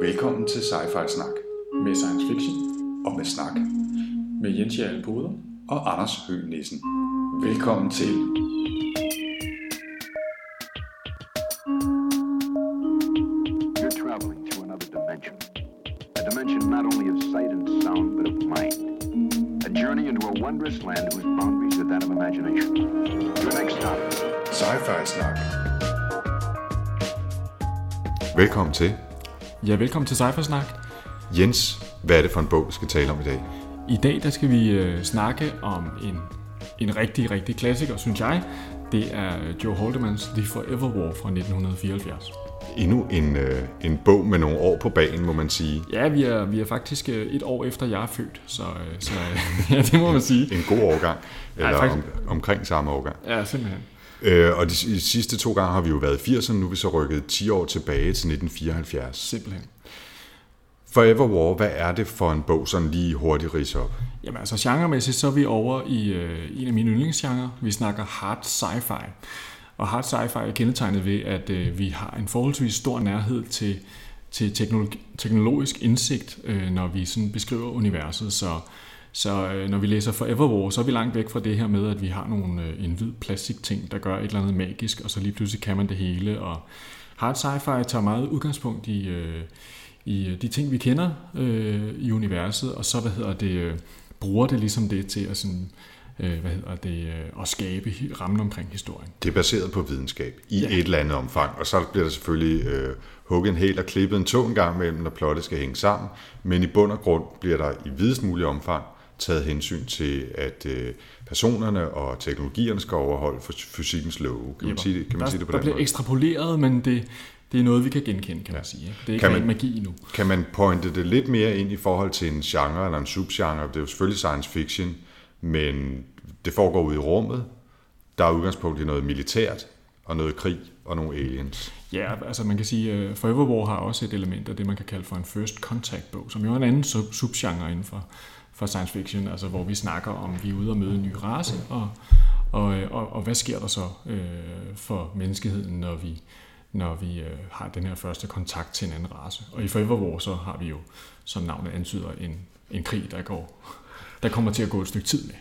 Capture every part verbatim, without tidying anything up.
Velkommen til Sci-Fi Snak. Med science fiction og med snak. Med Jens Jalenbruder og Anders Høgh Nissen. Velkommen til. You're traveling to another dimension. A dimension not only of sight and sound, but of mind. A journey into a wondrous land whose boundaries are that of imagination. Your next stop. Sci-Fi Snak. Velkommen til. Ja, velkommen til Cyfersnak. Jens, hvad er det for en bog, vi skal tale om i dag? I dag der skal vi øh, snakke om en, en rigtig, rigtig klassiker, synes jeg. Det er Joe Haldemans The Forever War fra nitten fireoghalvfjerds. Endnu en, øh, en bog med nogle år på bagen, må man sige. Ja, vi er, vi er faktisk et år efter, jeg er født, så, øh, så ja, det må man sige. En god årgang, eller ja, faktisk... om, omkring samme årgang. Ja, simpelthen. Øh, og de sidste to gange har vi jo været i firserne, nu er vi så rykket ti år tilbage til nitten fireoghalvfjerds. Simpelthen. Forever War, hvad er det for en bog, sådan lige hurtigt ridser op? Jamen altså genremæssigt, så er vi over i øh, en af mine yndlingsgenre. Vi snakker hard sci-fi. Og hard sci-fi er kendetegnet ved, at øh, vi har en forholdsvis stor nærhed til, til teknologi- teknologisk indsigt, øh, når vi sådan beskriver universet, så... Så øh, når vi læser Forever War, så er vi langt væk fra det her med, at vi har nogle, øh, en hvid plastikting, der gør et eller andet magisk, og så lige pludselig kan man det hele. Og hard sci-fi tager meget udgangspunkt i, øh, i de ting, vi kender øh, i universet, og så hvad hedder det, øh, bruger det ligesom det til at, sådan, øh, hvad hedder det, øh, at skabe rammen omkring historien. Det er baseret på videnskab i ja. et eller andet omfang, og så bliver der selvfølgelig... Øh hugget en hæl og klippet en tå en gang mellem, når plottet skal hænge sammen, men i bund og grund bliver der i videst mulig omfang taget hensyn til, at personerne og teknologierne skal overholde fysikkens love. Kan man sige det, kan man der, sige det på den måde? Der bliver ekstrapoleret, men det, det er noget, vi kan genkende, kan ja. man sige. Det er ikke ren magi endnu. Kan man pointe det lidt mere ind i forhold til en genre eller en subgenre? Det er jo selvfølgelig science fiction, men det foregår ude i rummet. Der er udgangspunkt i noget militært og noget krig og nogle aliens. Ja, altså man kan sige, at Forever War har også et element af det, man kan kalde for en first contact-bog, som jo er en anden subgenre inden for, for science fiction, altså hvor vi snakker om, vi er ude og møde en ny race, og, og, og, og hvad sker der så øh, for menneskeheden, når vi, når vi øh, har den her første kontakt til en anden race. Og i Forever War så har vi jo, som navnet antyder, en, en krig, der går... der kommer til at gå et stykke tid med.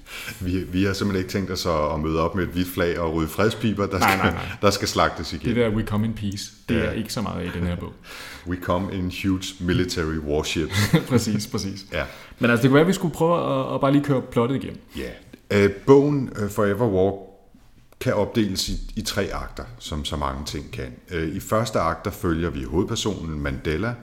Vi, vi har simpelthen ikke tænkt os at møde op med et hvidt flag og røde fredspiber, der, nej, nej, nej. Skal, der skal slagtes igen. Det der we come in peace, det ja. er ikke så meget af i den her bog. We come in huge military warships. præcis, præcis. Ja. Men altså det kunne være, at vi skulle prøve at, at bare lige køre plottet igennem. Ja. Øh, bogen Forever War kan opdeles i, i tre akter, som så mange ting kan. Øh, I første akter følger vi hovedpersonen Mandela,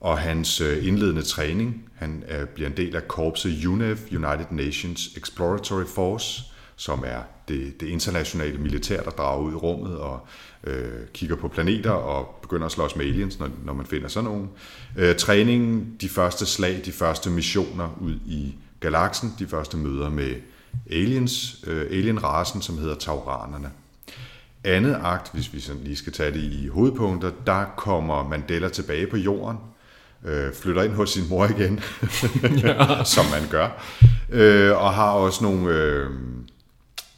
og hans indledende træning. Han bliver en del af korpset U N E F, United Nations Exploratory Force, som er det, det internationale militær, der drager ud i rummet og øh, kigger på planeter og begynder at slås med aliens, når, når man finder sådan nogen. Øh, træningen, de første slag, de første missioner ud i galaksen, de første møder med aliens, øh, alienracen, som hedder tauranerne. Andet akt, hvis vi sådan lige skal tage det i hovedpunkter, der kommer Mandela tilbage på jorden, Øh, flytter ind hos sin mor igen, som man gør, øh, og har også nogle, øh,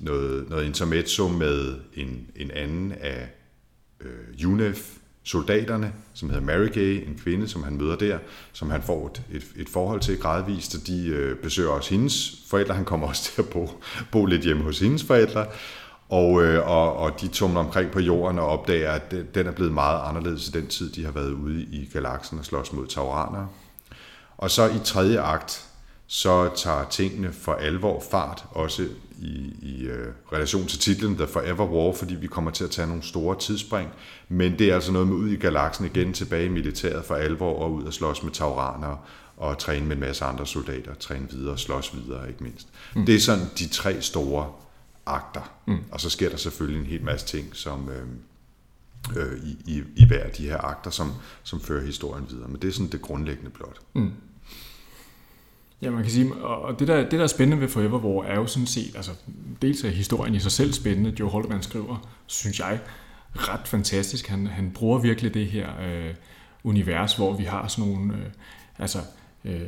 noget, noget intermezzo med en, en anden af øh, U N E F-soldaterne, som hedder Marygay, en kvinde, som han møder der, som han får et, et, et forhold til gradvist, og de øh, besøger også hendes forældre. Han kommer også til at bo, bo lidt hjemme hos hendes forældre, og, øh, og, og de tumler omkring på jorden og opdager, at den er blevet meget anderledes i den tid, de har været ude i galaksen og slås mod tauranere. Og så i tredje akt, så tager tingene for alvor fart, også i, i øh, relation til titlen The Forever War, fordi vi kommer til at tage nogle store tidsspring, men det er altså noget med ud i galaksen igen, tilbage i militæret for alvor og ud og slås med tauranere og træne med en masse andre soldater, træne videre og slås videre, ikke mindst. Mm. Det er sådan de tre store akter. Mm. Og så sker der selvfølgelig en hel masse ting, som øh, øh, i, i, i hver af de her akter, som, som fører historien videre. Men det er sådan det grundlæggende plot. Mm. Ja, man kan sige, og det der, det der er spændende ved Forever War er jo sådan set, altså dels er historien i sig selv spændende. Joe Haldeman skriver, synes jeg, ret fantastisk. Han, han bruger virkelig det her øh, univers, hvor vi har sådan nogle øh, altså øh,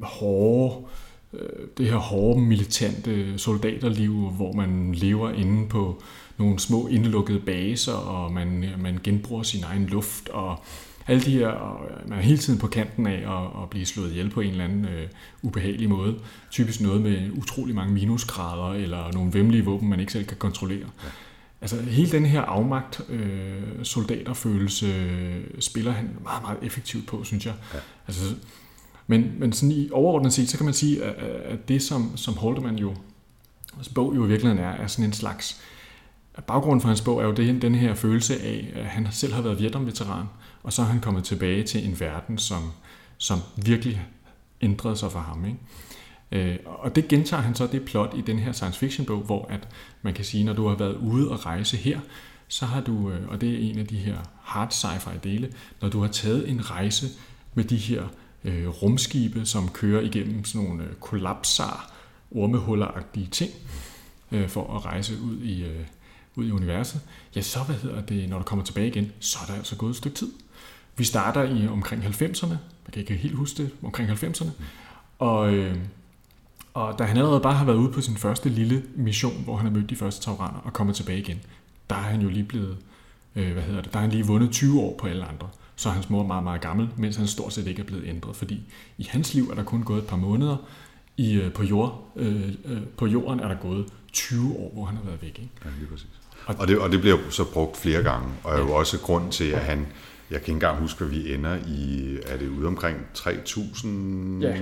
hårde det her hårde, militante soldaterliv, hvor man lever inde på nogle små indelukkede baser, og man, man genbruger sin egen luft, og alle de her, og man er hele tiden på kanten af at, at blive slået ihjel på en eller anden øh, ubehagelig måde. Typisk noget med utrolig mange minusgrader, eller nogle væmmelige våben, man ikke selv kan kontrollere. Ja. Altså hele den her afmagt, øh, soldaterfølelse, øh, spiller han meget, meget effektivt på, synes jeg. Ja. Altså, men, men sådan i overordnet set, så kan man sige, at, at det som, som Haldeman jo, hans bog jo i virkeligheden er, er sådan en slags, baggrunden for hans bog er jo det, den her følelse af, at han selv har været Vietnam-veteran, og så er han kommet tilbage til en verden, som, som virkelig ændrede sig for ham, ikke? Øh, og det gentager han så, det plot i den her science fiction bog, hvor at man kan sige, når du har været ude og rejse her, så har du, og det er en af de her hard sci-fi dele, når du har taget en rejse med de her øh, rumskibe, som kører igennem sådan nogle øh, kollapsar, ormehuller-agtige ting, øh, for at rejse ud i, øh, ud i universet, ja så, hvad hedder det, når du kommer tilbage igen, så er der altså gået et stykke tid. Vi starter i omkring halvfemserne, man kan ikke helt huske det, omkring halvfemserne, og øh, Og da han allerede bare har været ude på sin første lille mission, hvor han har mødt de første tauraner og kommet tilbage igen, der er han jo lige blevet, øh, hvad hedder det, der har han lige vundet tyve år på alle andre. Så er hans mor meget, meget gammel, mens han stort set ikke er blevet ændret, fordi i hans liv er der kun gået et par måneder. I, øh, på, jord, øh, øh, på jorden er der gået tyve år, hvor han har været væk. Ikke? Ja, lige præcis. Og, og, det, og det bliver så brugt flere gange, og er jo også grunden til, at han, jeg kan ikke engang huske, at vi ender i, er det ude omkring tre tusind... Ja.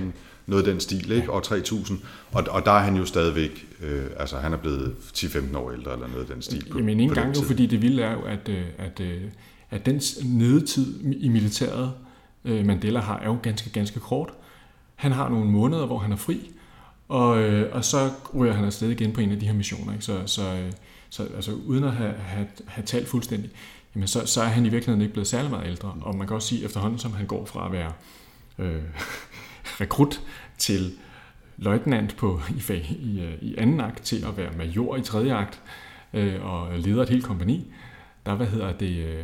Noget af den stil, ikke? Og tre tusind. Og, og der er han jo stadigvæk, øh, altså han er blevet ti til femten år ældre, eller noget af den stil. På, Jamen ikke engang jo, fordi det vilde er jo, at, at, at den nedetid i militæret, Mandela har, er jo ganske, ganske kort. Han har nogle måneder, hvor han er fri, og, og så ryger han afsted igen på en af de her missioner, ikke? Så, så, så altså, uden at have, have, have talt fuldstændig, jamen så, så er han i virkeligheden ikke blevet særlig meget ældre. Og man kan også sige, at efterhånden, som han går fra at være... Øh, rekrut til løjtnant på i fag i, i anden akt til at være major i tredje akt øh, og leder et helt kompagni. Der hvad hedder det? Øh,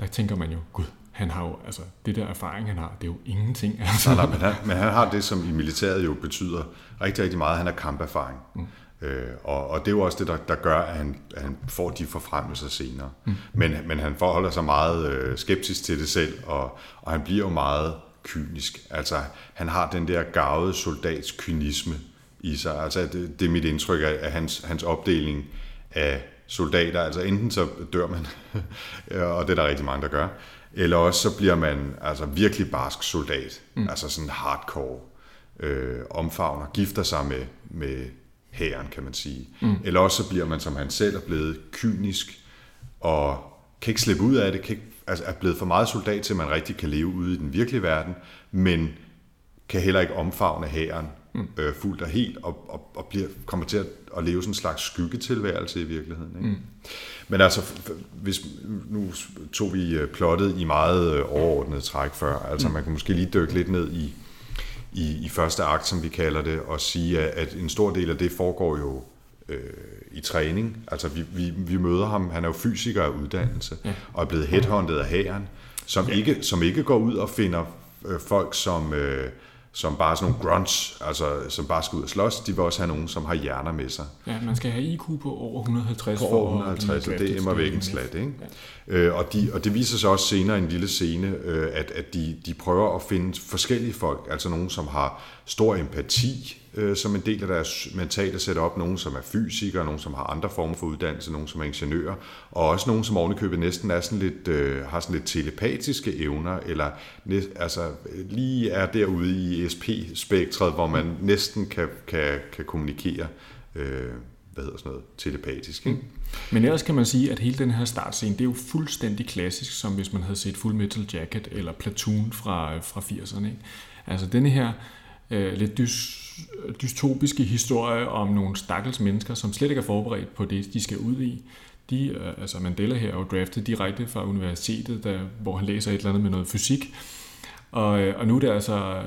der tænker man jo, gud, han har jo altså det der erfaring han har, det er jo ingenting. Altså. Nej, nej, men, han, men han har det som i militæret jo betyder rigtig rigtig meget. Han har kamperfaring. Mm. Øh, og, og det er jo også det, der, der gør, at han, at han får de forfremmelser senere. Mm. Men, men han forholder sig meget øh, skeptisk til det selv, og, og han bliver jo meget kynisk. Altså, han har den der garvede soldats kynisme i sig. Altså, det, det er mit indtryk af hans, hans opdeling af soldater. Altså, enten så dør man, og det er der rigtig mange, der gør, eller også så bliver man altså virkelig barsk soldat. Mm. Altså sådan hardcore øh, omfavner, gifter sig med, med hæren, kan man sige. Mm. Eller også så bliver man, som han selv er blevet, kynisk og kan ikke slippe ud af det, kan ikke altså er blevet for meget soldat til, at man rigtig kan leve ude i den virkelige verden, men kan heller ikke omfavne hæren mm. øh, fuldt og helt, og, og, og bliver, kommer til at, at leve sådan en slags skyggetilværelse i virkeligheden. Ikke? Mm. Men altså, hvis, nu tog vi plottet i meget overordnet træk før, altså mm. man kan måske lige dykke lidt ned i, i, i første akt, som vi kalder det, og sige, at, at en stor del af det foregår jo øh, i træning. Altså, vi, vi, vi møder ham. Han er jo fysiker af uddannelse, ja. Og er blevet headhunted af hæren, som, ja. ikke, som ikke går ud og finder øh, folk, som, øh, som bare sådan nogle grunts, altså, som bare skal ud og slås. De vil også have nogen, som har hjerner med sig. Ja, man skal have I Q på over et hundrede og halvtreds. På over et hundrede og halvtreds, og det er immer væk en slat, ikke? Ja. Øh, og, de, og det viser sig også senere i en lille scene, øh, at, at de, de prøver at finde forskellige folk, altså nogen, som har stor empati, som en del af deres mentale setup, nogen som er fysikere, nogen som har andre former for uddannelse, nogen som er ingeniører, og også nogen som ovenikøbet næsten er sådan lidt, øh, har sådan lidt telepatiske evner, eller næst, altså, lige er derude i E S P-spektret, hvor man næsten kan, kan, kan kommunikere øh, hvad hedder sådan noget, telepatisk. Ikke? Men ellers kan man sige, at hele den her startscene, det er jo fuldstændig klassisk, som hvis man havde set Full Metal Jacket eller Platoon fra, fra firserne. Ikke? Altså denne her Øh, lidt dys, dystopiske historie om nogle stakkels mennesker, som slet ikke er forberedt på det, de skal ud i. De, øh, altså Mandela her er jo draftet direkte fra universitetet, der, hvor han læser et eller andet med noget fysik. Og, øh, og nu er det altså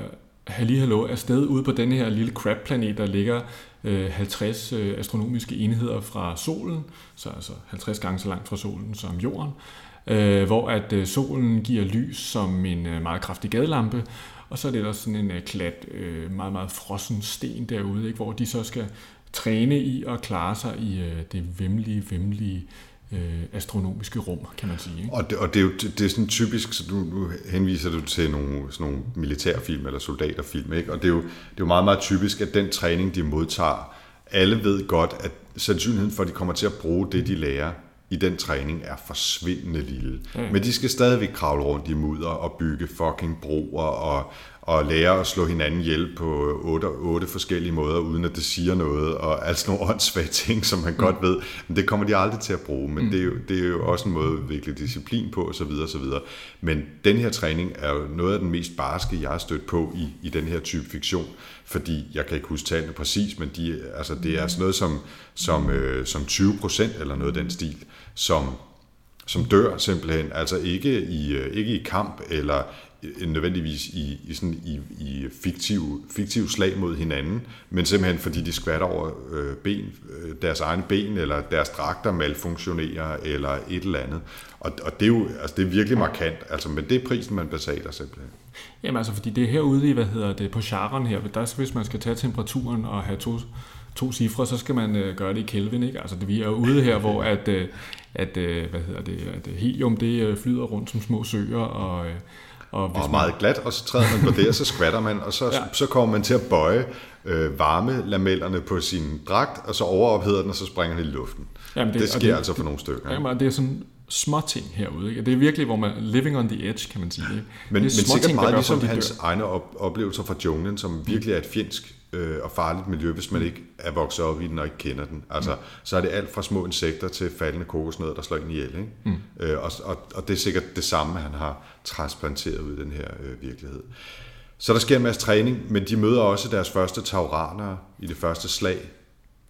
hallihallo afsted ude på den her lille crap-planet, der ligger øh, halvtreds øh, astronomiske enheder fra solen, så altså halvtreds gange så langt fra solen som jorden, øh, hvor at øh, solen giver lys som en øh, meget kraftig gadelampe. Og så er det der sådan en klat, meget, meget frossen sten derude, ikke? Hvor de så skal træne i at klare sig i det vemmelige, vemmelige øh, astronomiske rum, kan man sige. Ikke? Og, det, og det er jo det er sådan typisk, så du, du henviser du til nogle, sådan nogle militærfilm eller soldaterfilm, ikke? Og det er, jo, det er jo meget, meget typisk, at den træning, de modtager, alle ved godt, at sandsynligheden for, at de kommer til at bruge det, de lærer i den træning, er forsvindende lille. Mm. Men de skal stadigvæk kravle rundt i mudder og bygge fucking broer og, og lære at slå hinanden ihjel på otte, otte forskellige måder, uden at det siger noget, og altså nogle åndssvage ting, som man mm. godt ved, men det kommer de aldrig til at bruge, men mm. det, er jo, det er jo også en måde at udvikle disciplin på, osv. osv. Men den her træning er jo noget af den mest barske, jeg har stødt på i, i den her type fiktion, fordi jeg kan ikke huske tallene præcis, men de, altså, det er sådan noget som, som, øh, som tyve procent eller noget af den stil, som, som dør simpelthen, altså ikke i, ikke i kamp eller nødvendigvis i, i, sådan, i, i fiktiv, fiktiv slag mod hinanden, men simpelthen fordi de skvatter over øh, ben, deres egne ben, eller deres dragter malfunktionerer, eller et eller andet. Og, og det, er jo, altså, det er virkelig markant, altså, men det er prisen, man betaler simpelthen. Jamen altså, fordi det er herude i, hvad hedder det, på Charon her, der, hvis man skal tage temperaturen og have to, to cifre, så skal man øh, gøre det i Kelvin, ikke? Altså, det, vi er ude her, hvor at, øh, at, øh, hvad hedder det, at helium, det øh, flyder rundt som små søer, og øh, Og, og meget glat, og så træder man på det, og så skvatter man, og så, ja. så kommer man til at bøje øh, varmelamellerne på sin dragt, og så overopheder den, og så springer den i luften. Jamen det, det sker det, altså for det, nogle stykker. Jamen, det er sådan små ting herude, ikke? Det er virkelig, hvor man living on the edge, kan man sige. Ikke? Men, men sikkert ting, meget gør, ligesom hans egne op- oplevelser fra junglen, som virkelig er et fjendsk øh, og farligt miljø, hvis man ikke er vokset op i den og ikke kender den. Altså, mm. så er det alt fra små insekter til faldende kokosnødder, der slår ind ihjel, ikke? Mm. Øh, og, og, og det er sikkert det samme, han har transplanteret ud i den her øh, virkelighed. Så der sker en masse træning, men de møder også deres første tauranere i det første slag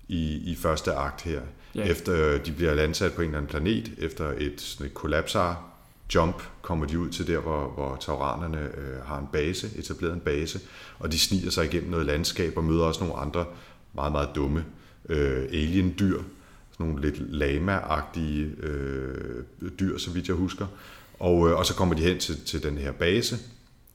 i, i første akt her. Ja. Efter de bliver landsat på en eller anden planet, efter et, sådan et kollapsar-jump, kommer de ud til der, hvor, hvor tauranerne øh, har en base, etableret en base, og de sniger sig igennem noget landskab og møder også nogle andre meget, meget dumme øh, alien-dyr, sådan nogle lidt lama-agtige øh, dyr, så vidt jeg husker, og, øh, og så kommer de hen til, til den her base.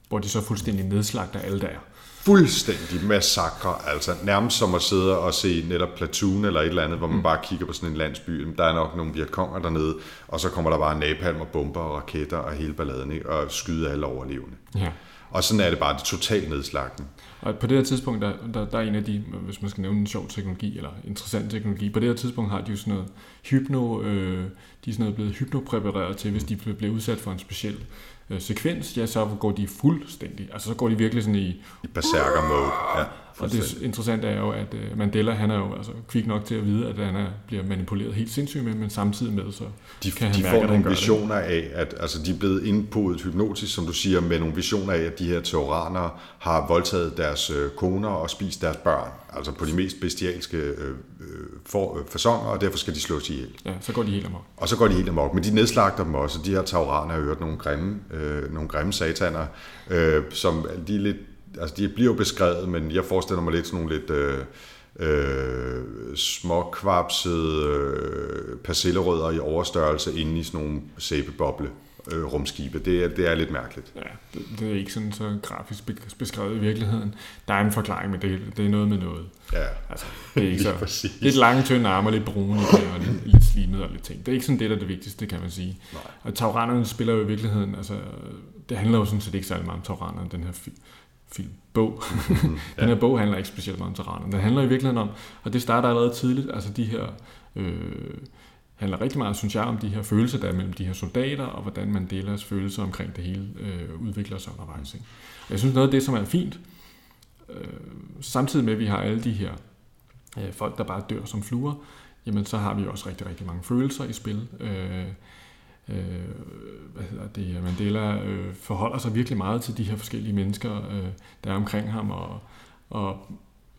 Hvor de så fuldstændig nedslagter alle der. Fuldstændig massakre, altså nærmest som at sidde og se netop Platoon eller et eller andet, hvor man mm. bare kigger på sådan en landsby, der er nok nogle vietkonger dernede, og så kommer der bare napalm og bomber og raketter og hele balladen, ikke? Og skyder alle overlevende. Ja. Og sådan er det bare, det totalt nedslagten. Og på det her tidspunkt, der, der, der er en af de, hvis man skal nævne en sjov teknologi, eller interessant teknologi, på det her tidspunkt har de jo sådan noget hypno, øh, de er sådan noget blevet hypnopræpareret til, hvis de bliver udsat for en speciel sekvens, ja, så går de fuldstændig, altså så går de virkelig sådan i, I berserker-mode. Ja, og det interessante er jo, at Mandela, han er jo altså kvik nok til at vide, at han er, bliver manipuleret helt sindssygt med, men samtidig med, så de, kan han de mærke, får nogle visioner det. af, at altså, de er blevet indpodet hypnotisk, som du siger, med nogle visioner af, at de her tauranere har voldtaget deres koner og spist deres børn, altså på de mest bestialske øh, for, øh, fasoner, og derfor skal de slås ihjel. Ja, så går de helt amok. Og så går de helt amok, men de nedslagter dem også, og de her tauranere har hørt nogle grimme, øh, nogle grimme sataner, øh, som de er lidt, altså de bliver jo beskrevet, men jeg forestiller mig lidt sådan nogle lidt øh, øh, småkvapsede øh, persillerødder i overstørrelse inde i sådan nogle sæbeboble øh, rumskibe. Det er, det er lidt mærkeligt. Ja, det, det er ikke sådan så grafisk beskrevet i virkeligheden. Der er en forklaring, men det, det er noget med noget. Ja, altså, det er ikke så præcis. Lidt lange, tynde arme, lidt brune og lidt, lidt slimet og lidt ting. Det er ikke sådan det, der er det vigtigste, kan man sige. Nej. Og tauranerne spiller jo i virkeligheden, altså det handler jo sådan set ikke særlig meget om tauranerne, den her film. film, bog. Mm-hmm. Den her bog handler ikke specielt meget om tauranerne. Den handler i virkeligheden om, og det starter allerede tidligt, altså de her, øh, handler rigtig meget, synes jeg, om de her følelser, der er mellem de her soldater, og hvordan Mandelas følelser omkring det hele øh, udvikler sig undervejs. Ikke? Jeg synes, noget af det, som er fint, øh, samtidig med, at vi har alle de her øh, folk, der bare dør som fluer, jamen så har vi også rigtig, rigtig mange følelser i spil. Øh, Øh, hvad hedder det, Mandela øh, forholder sig virkelig meget til de her forskellige mennesker, øh, der er omkring ham, og, og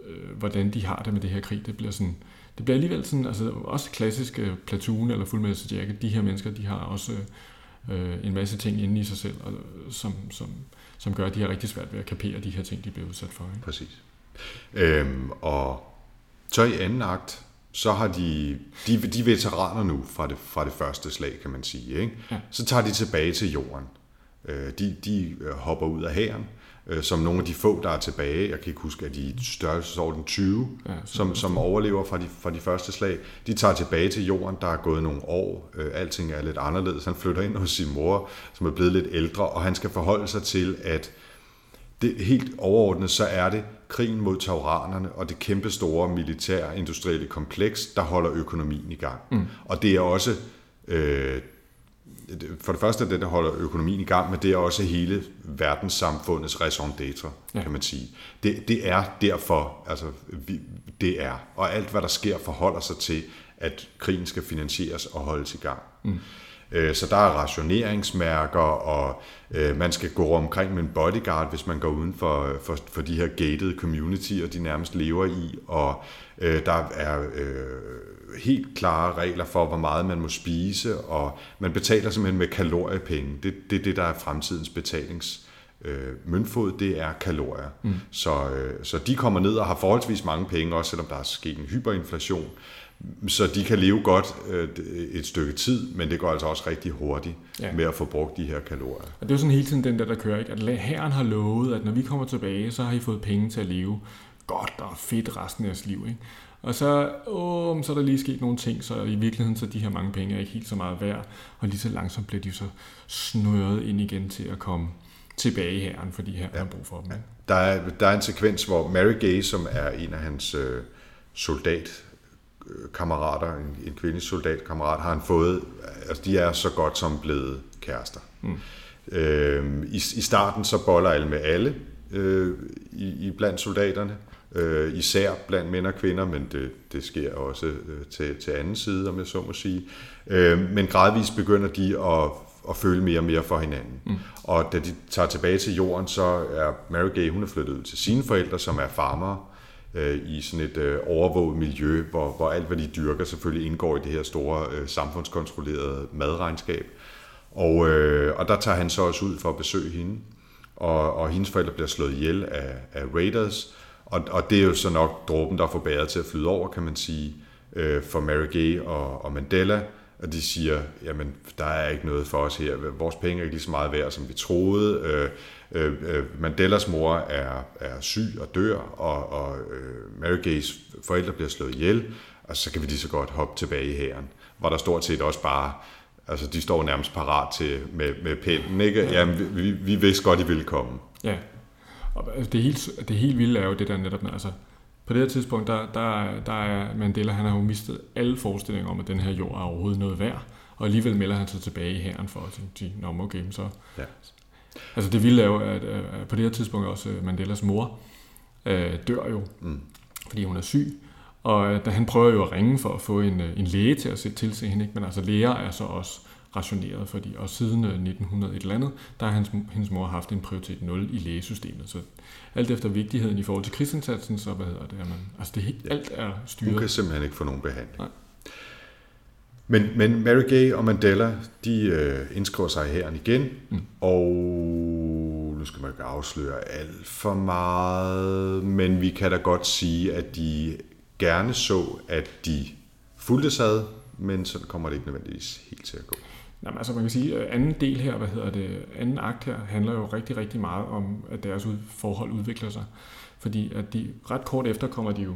øh, hvordan de har det med det her krig. Det bliver sådan, det bliver alligevel sådan, altså også klassisk øh, Platoon eller Full Metal Jacket. De her mennesker, de har også øh, en masse ting inde i sig selv, og, som, som, som gør, at de har rigtig svært ved at kapere de her ting, de bliver udsat for. Ikke? Præcis. Øhm, og så i anden akt, så har de, de, de veteraner nu fra det, fra det første slag, kan man sige. Ikke? Ja. Så tager de tilbage til jorden. De, de hopper ud af hæren, øh, som nogle af de få, der er tilbage. Jeg kan ikke huske, at de størrelsesorden tyve, ja, som, som overlever fra de, fra de første slag, de tager tilbage til jorden. Der er gået nogle år. Øh, alting er lidt anderledes. Han flytter ind hos sin mor, som er blevet lidt ældre, og han skal forholde sig til, at det, helt overordnet, så er det krigen mod tauranerne og det kæmpe store militær-industrielle kompleks, der holder økonomien i gang. Mm. Og det er også... Øh, for det første er det, der holder økonomien i gang, men det er også hele verdenssamfundets raison d'être, ja. Kan man sige. Det, det er derfor, altså vi, det er. Og alt, hvad der sker, forholder sig til, at krigen skal finansieres og holdes i gang. Mm. Så der er rationeringsmærker, og øh, man skal gå omkring med en bodyguard, hvis man går uden for, for, for de her gated communities, de nærmest lever i, og øh, der er øh, helt klare regler for, hvor meget man må spise, og man betaler simpelthen med kaloriepenge. Det er det, det, der er fremtidens betalingsmøntfod, øh, det er kalorier. Mm. Så, øh, så de kommer ned og har forholdsvis mange penge, også selvom der er sket en hyperinflation. Så de kan leve godt et stykke tid, men det går altså også rigtig hurtigt ja. Med at få brugt de her kalorier. Og det er jo sådan hele tiden den der, der kører, ikke? At hæren har lovet, at når vi kommer tilbage, så har I fået penge til at leve godt og fedt resten af jeres liv. Ikke? Og så, åh, så er der lige sket nogle ting, så i virkeligheden så de her mange penge er ikke helt så meget værd, og lige så langsomt bliver de så snøret ind igen til at komme tilbage i hæren, fordi hæren ja. Har brug for dem. Ja. Der, er, der er en sekvens, hvor Marygay, som er en af hans øh, soldat, kammerater, en, en kvindelig soldatkammerat, har han fået, altså de er så godt som blevet kærester. Mm. Øhm, i, I starten så boller alle med alle øh, i, i blandt soldaterne, øh, især blandt mænd og kvinder, men det, det sker også øh, til, til anden side, om jeg så må sige. Øh, men gradvist begynder de at, at føle mere og mere for hinanden. Mm. Og da de tager tilbage til jorden, så er Marygay, hun er flyttet ud til sine forældre, som er farmere, i sådan et øh, overvåget miljø, hvor, hvor alt, hvad de dyrker, selvfølgelig indgår i det her store øh, samfundskontrollerede madregnskab. Og, øh, og der tager han så også ud for at besøge hende, og, og hendes forældre bliver slået ihjel af, af raiders, og, og det er jo så nok dråben, der får bæret til at flyde over, kan man sige, øh, for Marygay og, og Mandela, og de siger, jamen, der er ikke noget for os her, vores penge er ikke lige så meget værd, som vi troede, øh, Mandelas mor er, er syg og dør, og, og øh, Marygays forældre bliver slået ihjel, og så kan vi lige så godt hoppe tilbage i hæren, hvor der stort set også bare, altså de står nærmest parat til med, med pinden, ikke? Ja. Jamen, vi, vi vidste godt, de ville komme. Ja, og det helt, det helt vilde er jo det der netop, altså på det her tidspunkt, der, der, der er Mandela, han har jo mistet alle forestillinger om, at den her jord er overhovedet noget værd, og alligevel melder han sig tilbage i hæren for at sige, nå, okay, så... Ja. Altså det vilde er jo, at på det her tidspunkt også Mandelas mor øh, dør jo, mm. fordi hun er syg. Og da han prøver jo at ringe for at få en, en læge til at sætte til sig hende, ikke? Men altså læger er så også rationeret, fordi og siden nitten hundrede et eller andet, der har hans, hendes mor haft en prioritet nul i lægesystemet. Så alt efter vigtigheden i forhold til krigsindsatsen, så hvad hedder det? Man, altså det, alt er styret. Hun kan simpelthen ikke få nogen behandling. Nej. Men, men Marygay og Mandela, de øh, indskriver sig i hæren igen, mm. og nu skal man ikke afsløre alt for meget, men vi kan da godt sige, at de gerne så, at de fulgtes ad, men så kommer det ikke nødvendigvis helt til at gå. Jamen, altså man kan sige, at anden del her, hvad hedder det, anden akt her, handler jo rigtig, rigtig meget om, at deres forhold udvikler sig, fordi at de ret kort efter kommer de jo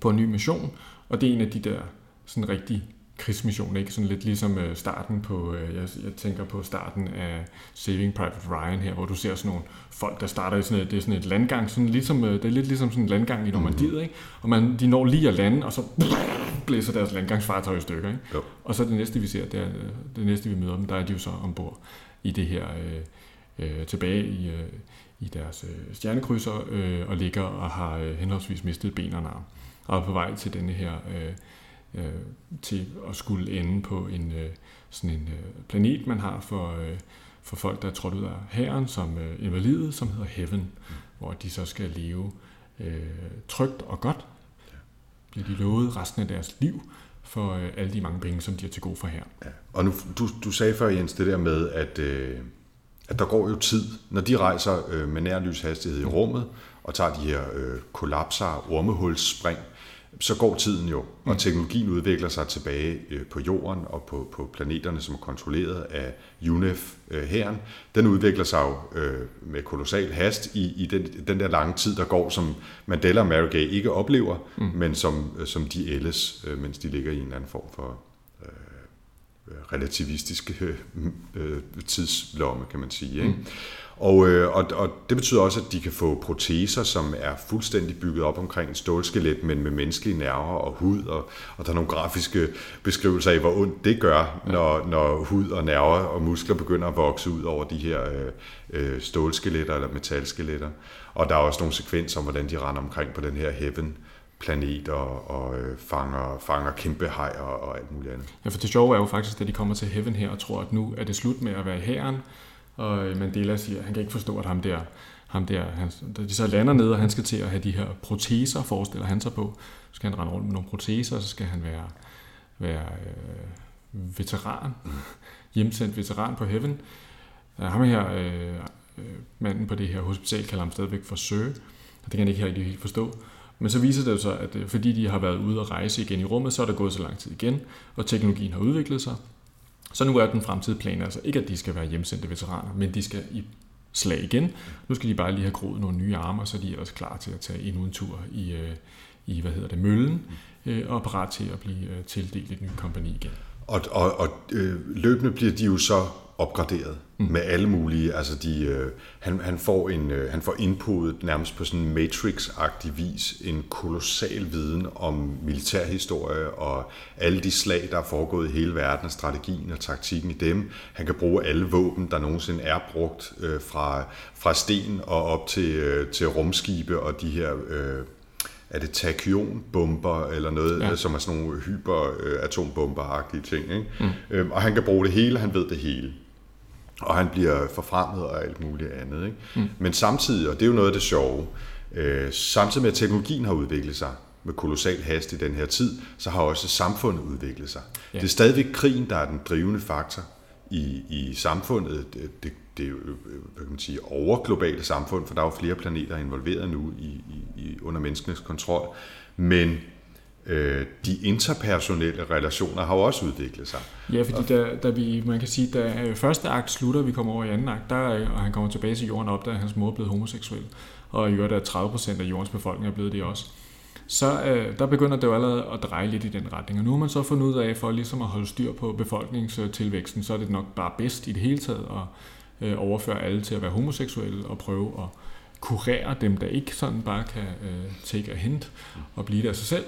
på en ny mission, og det er en af de der sådan rigtig krigsmission, ikke? Sådan lidt ligesom starten på, jeg tænker på starten af Saving Private Ryan her, hvor du ser sådan nogle folk, der starter i sådan et, det er sådan et landgang, sådan ligesom, det er lidt ligesom sådan en landgang i Normandiet, ikke? Og man, de når lige at lande, og så blæser deres landgangsfartøj i stykker, ikke? Jo. Og så det næste, vi ser, det, er, det næste, vi møder dem, der er de jo så ombord i det her, øh, øh, tilbage i, øh, i deres øh, stjernekrydser, øh, og ligger og har øh, henholdsvis mistet ben og arm, og er på vej til denne her... Øh, til at skulle ende på en sådan en planet, man har for, for folk, der er trådt ud af hæren som invalide, som hedder Heaven, mm. hvor de så skal leve øh, trygt og godt. Ja. Bliver de lovet resten af deres liv for øh, alle de mange penge, som de har til gode for hæren. Ja. Og nu, du, du sagde før, Jens, det der med, at, øh, at der går jo tid, når de rejser øh, med nærlyshastighed i rummet, og tager de her øh, kollapser, ormehulsspring, så går tiden jo, og teknologien udvikler sig tilbage på jorden og på, på planeterne, som er kontrolleret af U N E F-hæren. Den udvikler sig jo øh, med kolossal hast i, i den, den der lange tid, der går, som Mandela og Marygay ikke oplever, mm. men som, som de ældes, øh, mens de ligger i en eller anden form for øh, relativistisk øh, tidslomme, kan man sige. Ikke? Mm. Og, øh, og, og det betyder også, at de kan få proteser, som er fuldstændig bygget op omkring et stålskelet, men med menneskelige nerver og hud, og, og der er nogle grafiske beskrivelser af, hvor ondt det gør, når, når hud og nerver og muskler begynder at vokse ud over de her øh, stålskeletter eller metalskeletter. Og der er også nogle sekvenser om, hvordan de render omkring på den her heaven planet og, og øh, fanger, fanger kæmpe hajer og, og alt muligt andet. Ja, for det sjove er jo faktisk, at de kommer til heaven her og tror, at nu er det slut med at være hæren. Og Mandela siger, at han kan ikke forstå, at ham der, ham der han, de så lander ned, og han skal til at have de her proteser, forestiller han sig på. Så skal han rende rundt med nogle proteser, og så skal han være, være øh, veteran, hjemsendt veteran på heaven. Ham her, øh, manden på det her hospital, kalder ham stadigvæk for Søge, og det kan han ikke helt, helt forstå. Men så viser det jo så, at fordi de har været ude at rejse igen i rummet, så er der gået så lang tid igen, og teknologien har udviklet sig. Så nu er den fremtidige plan altså ikke, at de skal være hjemsendte veteraner, men de skal i slag igen. Nu skal de bare lige have groet nogle nye armer, så de er også klar til at tage endnu en tur i, i hvad hedder det, møllen, og parat til at blive tildelt et nyt kompagni igen. Og, og, og øh, løbende bliver de jo så opgraderet mm. med alle mulige, altså de, øh, han, han får en, øh, han får indpodet nærmest på sådan en Matrix-agtig vis en kolossal viden om militærhistorie og alle de slag, der er foregået i hele verden, og strategien og taktikken i dem. Han kan bruge alle våben, der nogensinde er brugt, øh, fra, fra sten og op til, øh, til rumskibe og de her... Øh, er det tachyonbomber eller noget, ja. Som er sådan nogle hyperatombomber-agtige ting. Ikke? Mm. Øhm, og han kan bruge det hele, han ved det hele. Og han bliver forfremmet og alt muligt andet. Ikke? Mm. Men samtidig, og det er jo noget af det sjove, øh, samtidig med at teknologien har udviklet sig med kolossal hast i den her tid, så har også samfundet udviklet sig. Ja. Det er stadigvæk krigen, der er den drivende faktor i, i samfundet. Det, det, det er jo, hvad kan man sige, overglobale samfund, for der er jo flere planeter involveret nu i, i, under menneskenes kontrol, men øh, de interpersonelle relationer har jo også udviklet sig. Ja, fordi da, da vi, man kan sige, da første akt slutter, vi kommer over i anden akt, der, og han kommer tilbage til jorden op, da hans mor er blevet homoseksuel, og i øvrigt er tredive procent af jordens befolkning er blevet det også. Så øh, der begynder det jo allerede at dreje lidt i den retning, og nu har man så fundet ud af, for ligesom at holde styr på befolkningstilvæksten, så er det nok bare bedst i det hele taget at overføre alle til at være homoseksuelle og prøve at kurere dem, der ikke sådan bare kan øh, take og hente og blive der sig selv.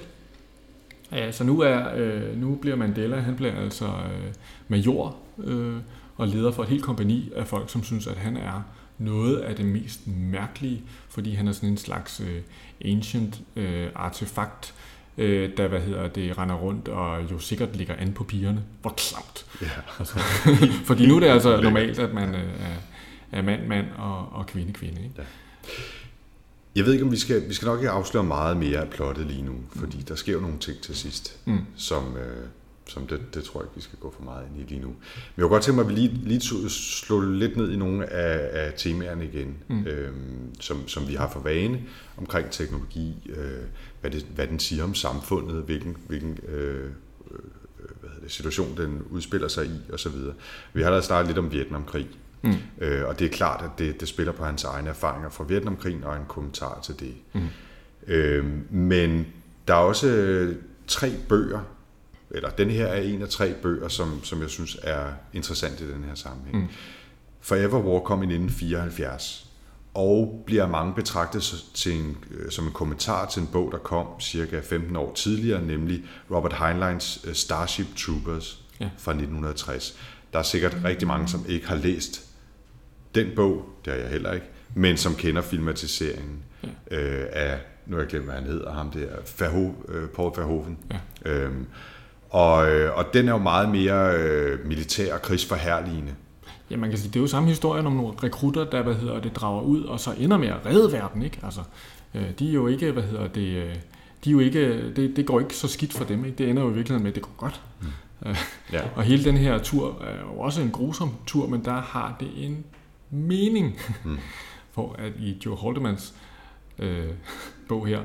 Ja, så nu, er, øh, nu bliver Mandela, han bliver altså øh, major øh, og leder for et helt kompagni af folk, som synes, at han er noget af det mest mærkelige, fordi han er sådan en slags øh, ancient øh, artefakt, øh, der, hvad hedder det, render rundt og jo sikkert ligger an på pigerne. Hvor klamt! Yeah. Altså, fordi nu er det altså normalt, at man øh, er mand-mand og, og kvinde-kvinde. Ikke? Ja. Jeg ved ikke, om vi skal, vi skal nok ikke afsløre meget mere af plottet lige nu, fordi mm. der sker jo nogle ting til sidst, mm. som... Øh, som det, det tror jeg ikke, vi skal gå for meget ind i lige nu. Men jeg kunne godt tænke mig, at vi lige, lige slå lidt ned i nogle af, af temaerne igen, mm. øhm, som, som vi har for vane omkring teknologi, øh, hvad, det, hvad den siger om samfundet, hvilken, hvilken øh, hvad hedder det, situation den udspiller sig i osv. Vi har da snakket lidt om Vietnamkrig, mm. øh, og det er klart, at det, det spiller på hans egne erfaringer fra Vietnamkrigen og en kommentar til det. Mm. Øh, men der er også øh, tre bøger, eller den her er en af tre bøger, som, som jeg synes er interessant i den her sammenhæng. Mm. Forever War kom i nitten fireoghalvfjerds, og bliver mange betragtet til en, som en kommentar til en bog, der kom cirka femten år tidligere, nemlig Robert Heinleins Starship Troopers ja. fra nitten tres. Der er sikkert mm. rigtig mange, som ikke har læst den bog, det har jeg heller ikke, men som kender filmatiseringen ja. øh, af, nu har jeg glemt, hvad han hedder, ham der, Verhoeven, Paul Verhoeven. Ja. Øhm, Og, og den er jo meget mere øh, militær og krigsforherligende. Ja, man kan sige, det er jo samme historie om nogle rekrutter, der hvad hedder det, drager ud og så ender med at redde verden, ikke? Altså, øh, de er jo ikke, hvad hedder det, de er jo ikke, det, det går ikke så skidt for dem, ikke? Det ender jo i virkeligheden med, at det går godt. Mm. Ja. Og hele den her tur er jo også en grusom tur, men der har det en mening, mm. for at i Joe Haldemans øh, bog her,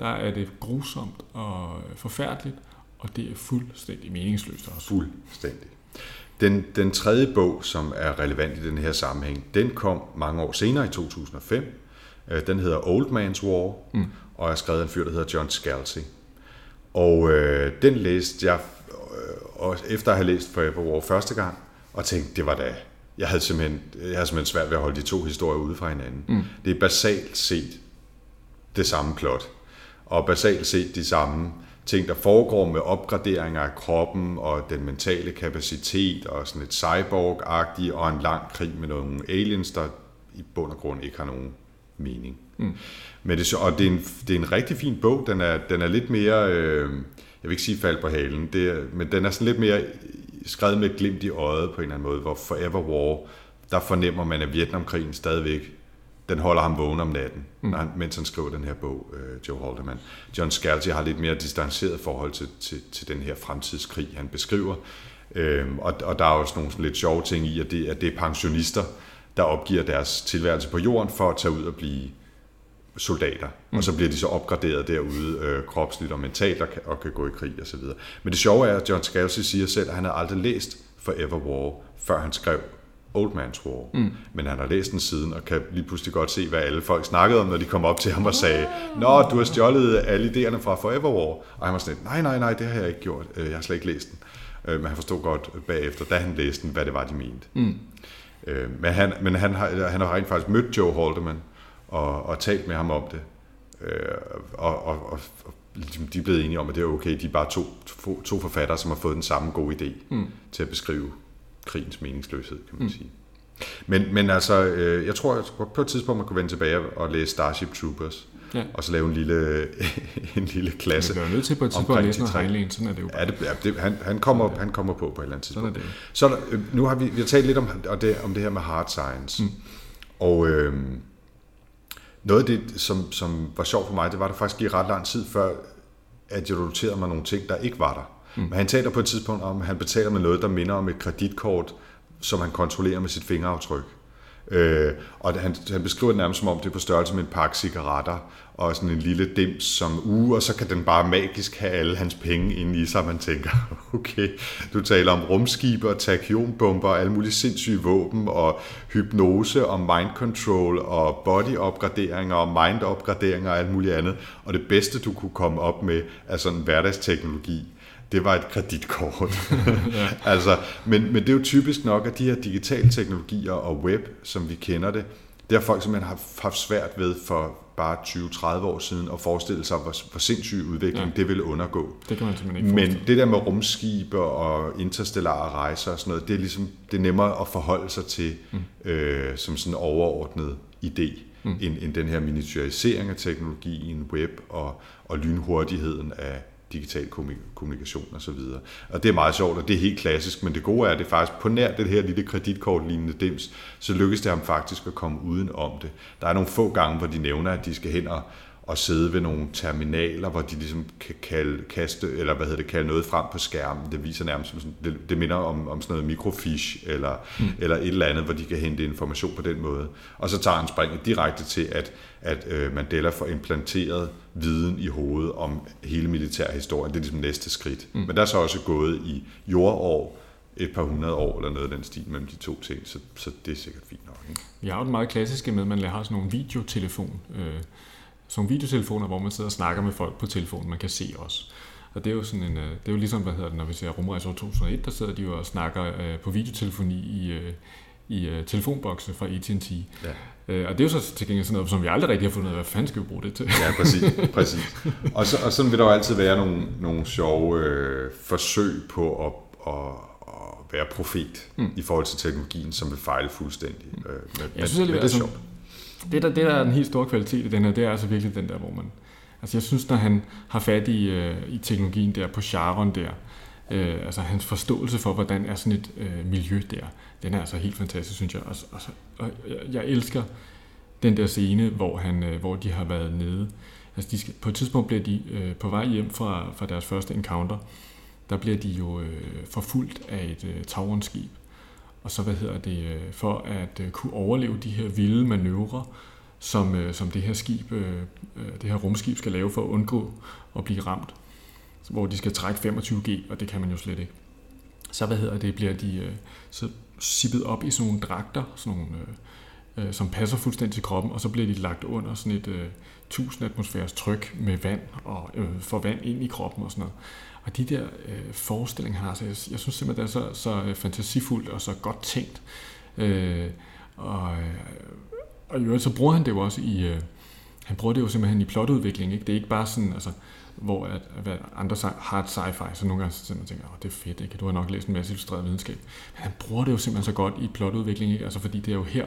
der er det grusomt og forfærdeligt, og det er fuldstændig meningsløst også. Fuldstændig. Den, den tredje bog, som er relevant i den her sammenhæng, den kom mange år senere i to tusind og fem. Den hedder Old Man's War, mm. og er skrevet af en fyr, der hedder John Scalzi. Og øh, den læste jeg, øh, efter at have læst Forever War første gang, og tænkte, det var da... Jeg havde simpelthen, jeg havde simpelthen svært ved at holde de to historier ude fra hinanden. Mm. Det er basalt set det samme plot, og basalt set de samme ting, der foregår med opgraderinger af kroppen og den mentale kapacitet og sådan et cyborg-agtigt og en lang krig med nogle aliens, der i bund og grund ikke har nogen mening. Mm. Men det, og det er, en, det er en rigtig fin bog. Den er, den er lidt mere, øh, jeg vil ikke sige fald på halen, det er, men den er sådan lidt mere skrevet med et glimt i øjet på en eller anden måde, hvor Forever War, der fornemmer man, at Vietnamkrigen stadigvæk, den holder ham vågen om natten, mm. han, mens han skriver den her bog, øh, Joe Haldeman. John Scalzi har lidt mere distanceret forhold til, til, til den her fremtidskrig, han beskriver. Øhm, og, og der er også nogle sådan lidt sjove ting i, at det, at det er pensionister, der opgiver deres tilværelse på jorden for at tage ud og blive soldater, mm. og så bliver de så opgraderet derude øh, kropsligt og mentalt og kan, og kan gå i krig og så videre. Men det sjove er, at John Scalzi siger selv, at han havde aldrig læst Forever War, før han skrev Old Man's War, mm. men han har læst den siden og kan lige pludselig godt se, hvad alle folk snakkede om, når de kom op til ham og sagde, nå, du har stjålet alle idéerne fra Forever War, og han var sådan, nej, nej, nej, det har jeg ikke gjort, jeg har slet ikke læst den, men han forstod godt bagefter, da han læste den, hvad det var, de mente. Mm. Men, han, men han, har, han har rent faktisk mødt Joe Haldeman, Og, og talt med ham om det, øh, og, og, og de er blevet enige om, at det er okay, de er bare to, to, to forfattere, som har fået den samme gode idé mm. til at beskrive krigens meningsløshed, kan man mm. sige. Men, men altså, øh, jeg tror, at på et tidspunkt, man kunne vende tilbage og læse Starship Troopers, ja. Og så lave en lille, en lille klasse. Men det er jo nødt til på et tidspunkt at læse noget Heinlein, sådan er det jo bare. Ja, det, ja det, han, han, kommer, han kommer på på et eller andet tidspunkt. Sådan er det. Så øh, nu har vi, vi har talt lidt om, og det, om det her med hard science, mm. og... Øh, noget af det, som, som var sjovt for mig, det var der faktisk i ret lang tid før, at jeg noterede mig nogle ting, der ikke var der. Mm. Men han taler på et tidspunkt om, at han betaler med noget, der minder om et kreditkort, som han kontrollerer med sit fingeraftryk. Øh, og han, han beskriver det nærmest som om, det er på størrelse med en pakke cigaretter, og sådan en lille dims som uge, og så kan den bare magisk have alle hans penge inde i sig, man tænker, okay, du taler om rumskibe og tachyonbomber og alle mulige sindssyge våben og hypnose og mind control og bodyopgraderinger og mindopgraderinger og alt muligt andet, og det bedste du kunne komme op med af sådan hverdagsteknologi, det var et kreditkort. altså, men, men det er jo typisk nok, at de her digitale teknologier og web, som vi kender det, det har folk simpelthen haft svært ved for bare tyve til tredive år siden at forestille sig, hvor, hvor sindssyg udvikling ja. Det ville undergå. Det kan man simpelthen ikke forestille. Men det der med rumskibe og interstellare rejser og sådan noget, det er ligesom det er nemmere at forholde sig til mm. øh, som sådan en overordnet idé, mm. end, end den her miniaturisering af teknologien, web og, og lynhurtigheden af digital kommunikation og så videre. Og det er meget sjovt, og det er helt klassisk, men det gode er, at det faktisk på nær det her lille kreditkortlignende dims, så lykkes det ham faktisk at komme uden om det. Der er nogle få gange, hvor de nævner, at de skal hen og, og sidde ved nogle terminaler, hvor de ligesom kan kalde, kaste, eller hvad hedder det, kalde noget frem på skærmen. Det viser nærmest, sådan, det, det minder om, om sådan noget microfiche, eller, mm. eller et eller andet, hvor de kan hente information på den måde. Og så tager han springet direkte til, at, at øh, Mandela får implanteret viden i hovedet om hele militærhistorien. Det er ligesom næste skridt. Mm. Men der er så også gået i jordår, et par hundrede år eller noget af den stil mellem de to ting, så, så det er sikkert fint nok. Ikke? Vi har jo den meget klassiske med, at man har sådan nogle videotelefon, øh, sådan videotelefoner, hvor man sidder og snakker med folk på telefonen, man kan se også. Og det er jo sådan en, det er jo ligesom, hvad hedder det, når vi ser Rumrejse år to tusind og et, der sidder de jo og snakker øh, på videotelefoni i øh, i uh, telefonboksen fra A T and T. Ja. Uh, og det er jo så til gengæld sådan noget, som vi aldrig rigtig har fundet ud af, hvad fanden skal vi bruge det til? Ja, præcis. præcis. Og, så, og sådan vil der jo altid være nogle, nogle sjove øh, forsøg på at, at, at være profet mm. i forhold til teknologien, som vil fejle fuldstændig. Mm. Øh, med, jeg synes, med, det er altså, sjovt. Det der, det, der er den helt store kvalitet i den her, det er altså virkelig den der, hvor man... Altså jeg synes, når han har fat i, øh, i teknologien der på Charon der, Øh, altså hans forståelse for, hvordan er sådan et øh, miljø der, den er altså helt fantastisk, synes jeg. Og, og, og jeg, jeg elsker den der scene, hvor, han, øh, hvor de har været nede. Altså de skal, på et tidspunkt bliver de øh, på vej hjem fra, fra deres første encounter, der bliver de jo øh, forfulgt af et øh, tauranskib. Og så, hvad hedder det, øh, for at øh, kunne overleve de her vilde manøvrer, som, øh, som det her skib, øh, det her rumskib skal lave for at undgå at blive ramt, hvor de skal trække femogtyve G, og det kan man jo slet ikke. Så hvad hedder det, bliver de øh, så sippet op i sådan nogle dragter, sådan nogle, øh, øh, som passer fuldstændig til kroppen, og så bliver de lagt under sådan et øh, tusind atmosfæres tryk med vand, og øh, får vand ind i kroppen og sådan noget. Og de der øh, forestillinger, han har, så jeg, jeg synes simpelthen, det er så, så fantasifuldt og så godt tænkt. Øh, og, og i øvrigt, så bruger han det jo også i, øh, han bruger det jo simpelthen i plotudvikling, ikke? Det er ikke bare sådan, altså, hvor at, at andre hard sci-fi, så nogle gange så man tænker, åh, det er fedt, ikke? Du har nok læst en masse illustreret videnskab. Men han bruger det jo simpelthen så godt i plotudvikling, ikke? Altså, fordi det er jo her,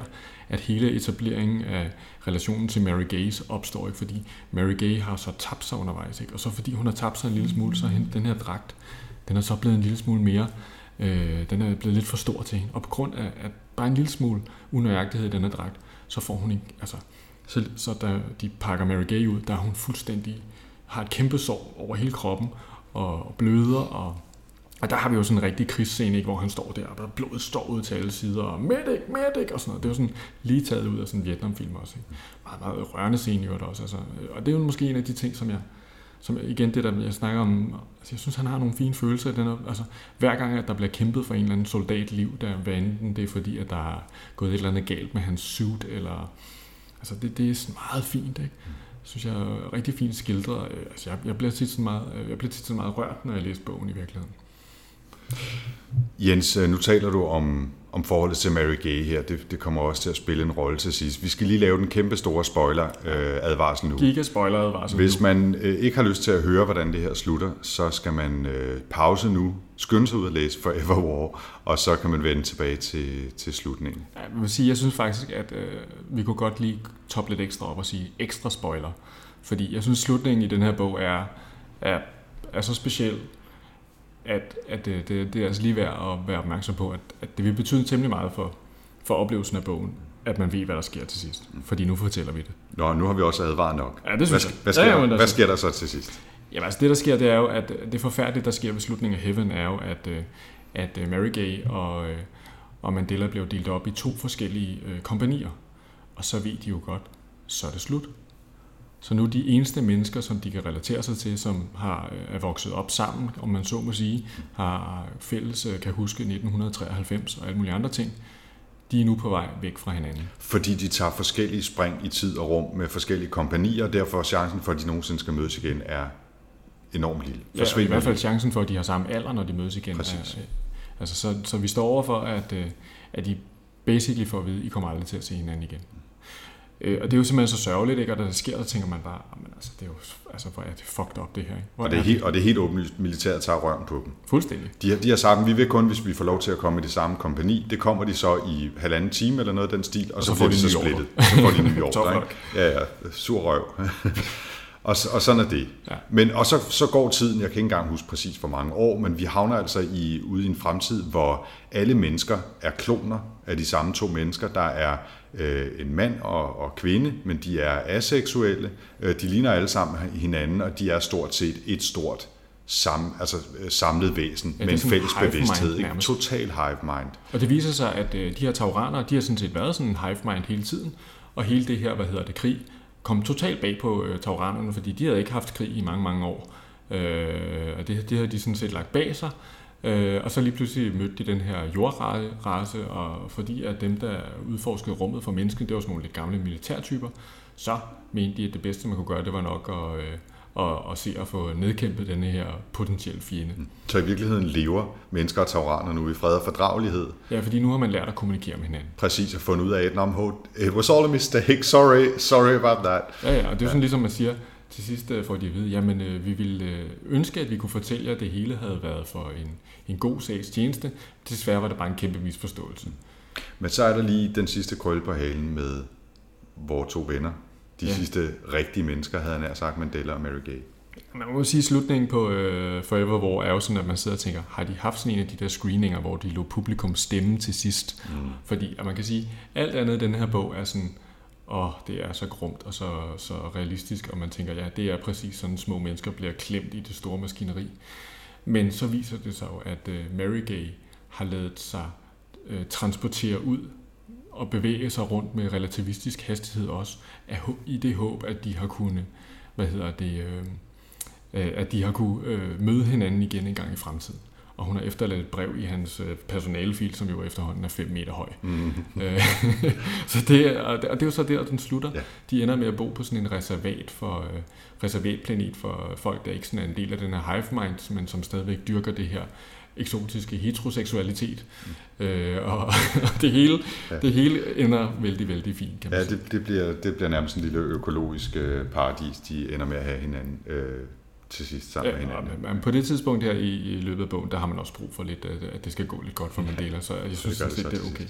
at hele etableringen af relationen til Marygays opstår, ikke? Fordi Marygay har så tabt sig undervejs, ikke? Og så fordi hun har tabt sig en lille smule, så den her dragt, den er så blevet en lille smule mere, øh, den er blevet lidt for stor til hende. Og på grund af at bare en lille smule unøjagtighed i den her dragt, så får hun ikke, altså, så, så da de pakker Marygay ud, der er hun fuldstændig har et kæmpe sår over hele kroppen, og bløder, og, og der har vi jo sådan en rigtig krigsscene, ikke, hvor han står der, og der blodet står ud til alle sider, og medic, medic, og sådan noget. Det er jo sådan lige taget ud af sådan en Vietnamfilm også, ikke? Meget, meget rørende scene jo også, altså. Og det er jo måske en af de ting, som jeg, som igen det, der jeg snakker om, altså jeg synes, han har nogle fine følelser i den her, altså hver gang, at der bliver kæmpet for en eller anden soldatliv, der hvad enten det er fordi, at der er gået et eller andet galt med hans suit, eller, altså det, det er sådan meget fint, ikke? Synes jeg er rigtig fint skildret. Altså, jeg, jeg bliver tit sådan meget, jeg bliver tit sådan meget rørt, når jeg læser bogen i virkeligheden. Jens, nu taler du om, om forholdet til Marygay her. Det, det kommer også til at spille en rolle til sidst. Vi skal lige lave den kæmpe store spoiler-advarsel nu. Giga-spoiler-advarsel. Hvis man øh, ikke har lyst til at høre, hvordan det her slutter, så skal man øh, pause nu, skynde sig ud og læse Forever War, og så kan man vende tilbage til, til slutningen. Ja, jeg vil sige, jeg synes faktisk, at øh, vi kunne godt lige toppe lidt ekstra op og sige ekstra spoiler. Fordi jeg synes, slutningen i den her bog er, er, er så speciel, at, at det, det er altså lige værd at være opmærksom på, at, at det vil betyde temmelig meget for, for oplevelsen af bogen, at man ved, hvad der sker til sidst. Fordi nu fortæller vi det. Nå, nu har vi også advaret nok. Ja, det synes hvad, jeg. Hvad sker, ja, jamen, der, hvad sker der så til sidst? Jamen altså det, der sker, det er jo, at det forfærdelige, der sker ved slutningen af Heaven, er jo, at, at Marygay og, og Mandela blev delt op i to forskellige kompanier. Og så ved de jo godt, så er det slut. Så nu de eneste mennesker, som de kan relatere sig til, som har, er vokset op sammen, om man så må sige, har fælles, kan huske nitten treoghalvfems og alle mulige andre ting, de er nu på vej væk fra hinanden. Fordi de tager forskellige spring i tid og rum med forskellige kompagnier, og derfor chancen for, at de nogensinde skal mødes igen, er enormt lille. Ja, i hvert fald chancen for, at de har samme alder, når de mødes igen. Er, altså, så, så vi står over for, at, at de basically får at vide, at I kommer aldrig til at se hinanden igen. Og det er jo simpelthen så sørgeligt, ikke? Og da det sker, så tænker man bare, men altså, det er jo, altså, hvor er det fucked up, det her, ikke? Og det, er helt, og det er helt åbenlyst, militæret tager røven på dem. Fuldstændig. De, de har sagt, vi vil kun, hvis vi får lov til at komme i det samme kompani. Det kommer de så i halvanden time eller noget af den stil, og, og så, så får de, de så splittet. Så får de New York, ikke? Ja, ja, sur røv. og, og sådan er det. Ja. Men, og så, så går tiden, jeg kan ikke engang huske præcis hvor mange år, men vi havner altså i, ude i en fremtid, hvor alle mennesker er kloner af de samme to mennesker, der er en mand og, og kvinde, men de er aseksuelle, de ligner alle sammen hinanden, og de er stort set et stort sam, altså samlet væsen, ja, med en fælles bevidsthed. Mind, total hive mind. Og det viser sig, at de her tauranere, de har sådan set været sådan en hive mind hele tiden, og hele det her, hvad hedder det, krig, kom totalt bag på tauranerne, fordi de havde ikke haft krig i mange, mange år. Og det, det havde de sådan set lagt bag sig. Øh, og så lige pludselig mødte de den her jordrace, og fordi at dem, der udforskede rummet for mennesket, det var sådan nogle lidt gamle militærtyper, så mente de, at det bedste, man kunne gøre, det var nok at, øh, at, at se at få nedkæmpet denne her potentielle fjende. Så i virkeligheden lever mennesker og tauraner nu i fred og fordragelighed? Ja, fordi nu har man lært at kommunikere med hinanden. Præcis, og fundet ud af, at it was all a mistake, sorry, sorry about that. Ja, ja, og det er jo sådan ligesom man siger, til sidst får de at vide, jamen øh, vi ville øh, ønske, at vi kunne fortælle jer, at det hele havde været for en, en god sags tjeneste. Desværre var det bare en kæmpe misforståelse. Men så er der lige den sidste krølle på halen med vores to venner. De ja. sidste rigtige mennesker, havde han nær sagt, Mandela og Marygay. Man må sige, slutningen på øh, Forever War er jo sådan, at man sidder og tænker, har de haft sådan en af de der screeninger, hvor de lå publikum stemme til sidst? Mm. Fordi at man kan sige, alt andet i den her bog er sådan, og det er så grumt og så, så realistisk, og man tænker, ja, det er præcis sådan, små mennesker bliver klemt i det store maskineri. Men så viser det sig jo, at uh, Marygay har ladet sig uh, transportere ud at bevæge sig rundt med relativistisk hastighed også, er i det håb, at de har kunne, hvad hedder det, øh, at de har kunne øh, møde hinanden igen en gang i fremtiden. Og hun har efterladt et brev i hans personalefil, som jo efterhånden er fem meter høj. Mm-hmm. Så det, og det er jo så der, den slutter. Ja. De ender med at bo på sådan en reservat for, uh, reservatplanet for folk, der ikke sådan er en del af den her hive mind, men som stadigvæk dyrker det her eksotiske heteroseksualitet. Mm. Øh, og og det, hele, ja. det hele ender vældig, vældig fint, kan man ja, sige. Ja, det, det, bliver, det bliver nærmest en lille økologisk paradis, de ender med at have hinanden. Øh. til sidst sammen ja, med hinanden. Men på det tidspunkt her i, i løbet af bogen, der har man også brug for lidt, at det skal gå lidt godt for Mandela, så jeg synes, det, det, det, det er okay.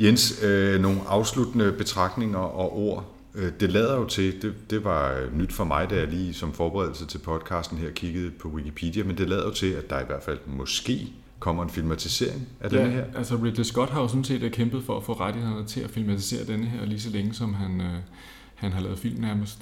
Jens, øh, nogle afsluttende betragtninger og ord. Det lader jo til, det, det var nyt for mig, da jeg lige som forberedelse til podcasten her kiggede på Wikipedia, men det lader jo til, at der i hvert fald måske kommer en filmatisering af ja, denne her. Altså Ridley Scott har jo sådan set kæmpet for at få rettighederne til at filmatisere denne her, lige så længe som han, øh, han har lavet film nærmest.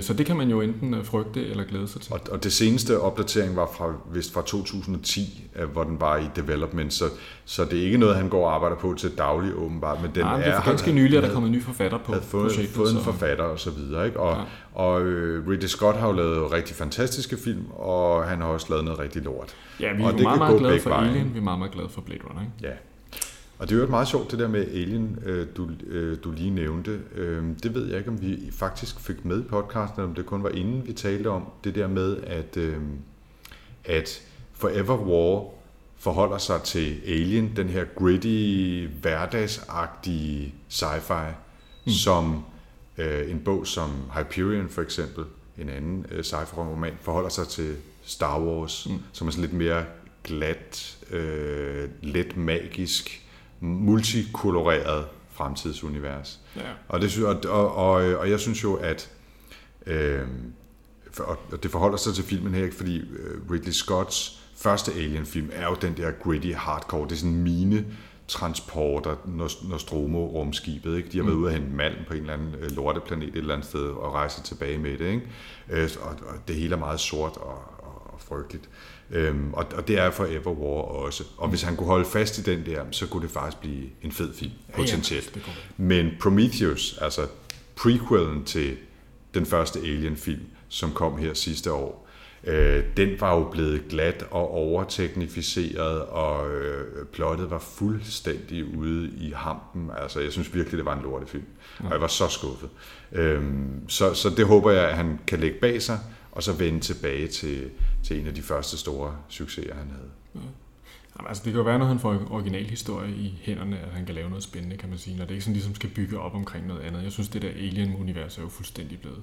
Så det kan man jo enten frygte eller glæde sig til. Og det seneste opdatering var fra, vist fra to tusind og ti, hvor den var i development, så, så det er ikke noget, han går og arbejder på til daglig åbenbart. Men den Nej, men det er for ganske nylig, at der kom en ny forfatter på fået, projektet. fået en forfatter og så videre. Ikke? Og, ja. og uh, Ridley Scott har jo lavet rigtig fantastiske film, og han har også lavet noget rigtig lort. Ja, vi er meget, meget, meget glade for vejen. Alien, vi er meget, meget glade for Blade Runner. Ikke? Ja. Og det er jo meget sjovt, det der med Alien, du, du lige nævnte. Det ved jeg ikke, om vi faktisk fik med i podcasten, om det kun var inden vi talte om det der med, at, at Forever War forholder sig til Alien, den her gritty, hverdagsagtige sci-fi, mm. som en bog som Hyperion for eksempel, en anden sci-fi-roman, forholder sig til Star Wars, mm. som er sådan lidt mere glat, let magisk, multikoloreret fremtidsunivers. Ja. Og, det, og, og, og jeg synes jo, at øh, og det forholder sig til filmen her, fordi Ridley Scotts første Alien-film er jo den der gritty hardcore. Det er sådan mine transporter, Nostromo-rumskibet. Ikke? De har været mm. ude og hente malm på en eller anden lorteplanet et eller andet sted og rejser tilbage med det. Ikke? Og, og det hele er meget sort og, og, og frygteligt. Øhm, og, og det er Forever War også. Og mm. hvis han kunne holde fast i den der, så kunne det faktisk blive en fed film, potentielt. Ja, ja, Men Prometheus, altså prequelen til den første Alien-film, som kom her sidste år, øh, den var jo blevet glat og overteknificeret, og øh, plottet var fuldstændig ude i hampen. Altså, jeg synes virkelig, det var en lortefilm. Mm. Og jeg var så skuffet. Øhm, så, så det håber jeg, at han kan lægge bag sig, og så vende tilbage til, til en af de første store succeser, han havde. Ja. Jamen, altså, det kan jo være, når han får en originalhistorie i hænderne, at han kan lave noget spændende, kan man sige, når det ikke sådan ligesom skal bygge op omkring noget andet. Jeg synes, det der Alien-univers er jo fuldstændig blevet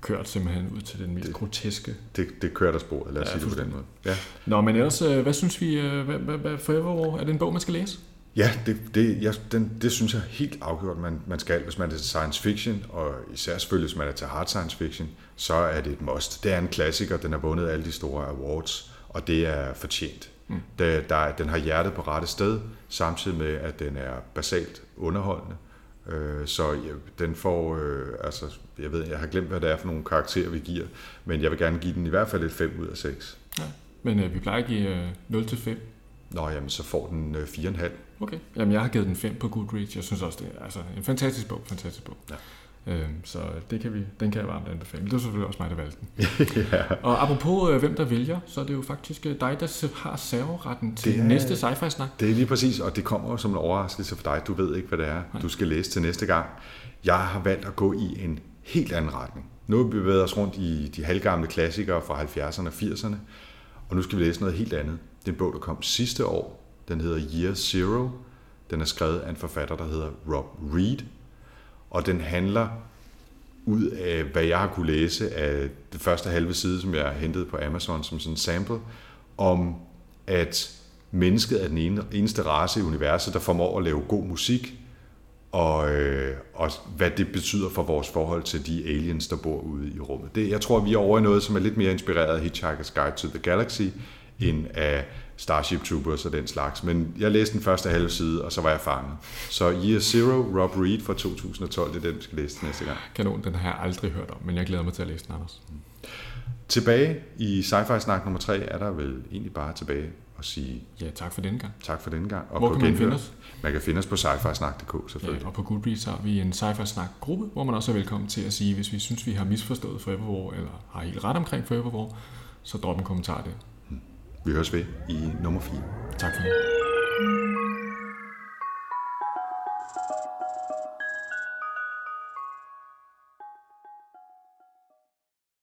kørt simpelthen ud til den mest det, groteske. Det, det kører der sporet, lad os ja, sige det på den måde. Ja. Nå, men ellers, hvad synes vi, hvad, hvad, hvad Forever, er det en bog, man skal læse? Ja, det, det, jeg, den, det synes jeg helt afgjort, man, man skal. Hvis man er til science fiction, og især selvfølgelig, hvis man er til hard science fiction, så er det et must. Det er en klassiker, den har vundet alle de store awards, og det er fortjent. Mm. Der, der, den har hjertet på rette sted, samtidig med, at den er basalt underholdende. Øh, så ja, den får, øh, altså, jeg ved, jeg har glemt, hvad det er for nogle karakterer, vi giver, men jeg vil gerne give den i hvert fald et fem ud af seks. Ja, men øh, vi plejer at give øh, nul til fem. Nå, jamen, så får den fire komma fem. Okay. Jamen, jeg har givet den fem på Goodreads. Jeg synes også, det er altså en fantastisk bog. Fantastisk bog. Ja. Øhm, så det kan vi, den kan jeg varmt anbefale. Det er selvfølgelig også mig, der valgte den. ja. Og apropos hvem der vælger, så er det jo faktisk dig, der har serveretten til er, næste sci-fi snak. Det er lige præcis, og det kommer jo som en overraskelse for dig. Du ved ikke, hvad det er, Nej. Du skal læse til næste gang. Jeg har valgt at gå i en helt anden retning. Nu har vi bevæget os rundt i de halvgamle klassikere fra halvfjerdserne og firserne, og nu skal vi læse noget helt andet. Det er en bog, der kom sidste år. Den hedder Year Zero. Den er skrevet af en forfatter, der hedder Rob Reed. Og den handler ud af, hvad jeg har kunne læse af det første halve side, som jeg hentede på Amazon som sådan en sample, om at mennesket er den eneste race i universet, der formår at lave god musik, og, øh, og hvad det betyder for vores forhold til de aliens, der bor ude i rummet. Det, jeg tror, vi er over i noget, som er lidt mere inspireret af Hitchhiker's Guide to the Galaxy, end af Starship Troopers og den slags. Men jeg læste den første halve side, og så var jeg fanget. Så Year Zero, Rob Reed fra to tusind og tolv, det er den, vi skal læse næste gang. Kanon, den har jeg aldrig hørt om, men jeg glæder mig til at læse den, Anders. Tilbage i Sci-Fi Snak nummer tre er der vel egentlig bare tilbage og sige... Ja, tak for denne gang. Tak for denne gang. Og hvor kan man finde os? Man kan finde os på sci fi snak punktum d k selvfølgelig. Ja, og på Goodreads har vi en Sci-Fi Snak-gruppe, hvor man også er velkommen til at sige, hvis vi synes, vi har misforstået Forever War, eller har helt ret omkring Forever War, så drop en kommentar der. Vi høres ved i nummer fire. Tak for det.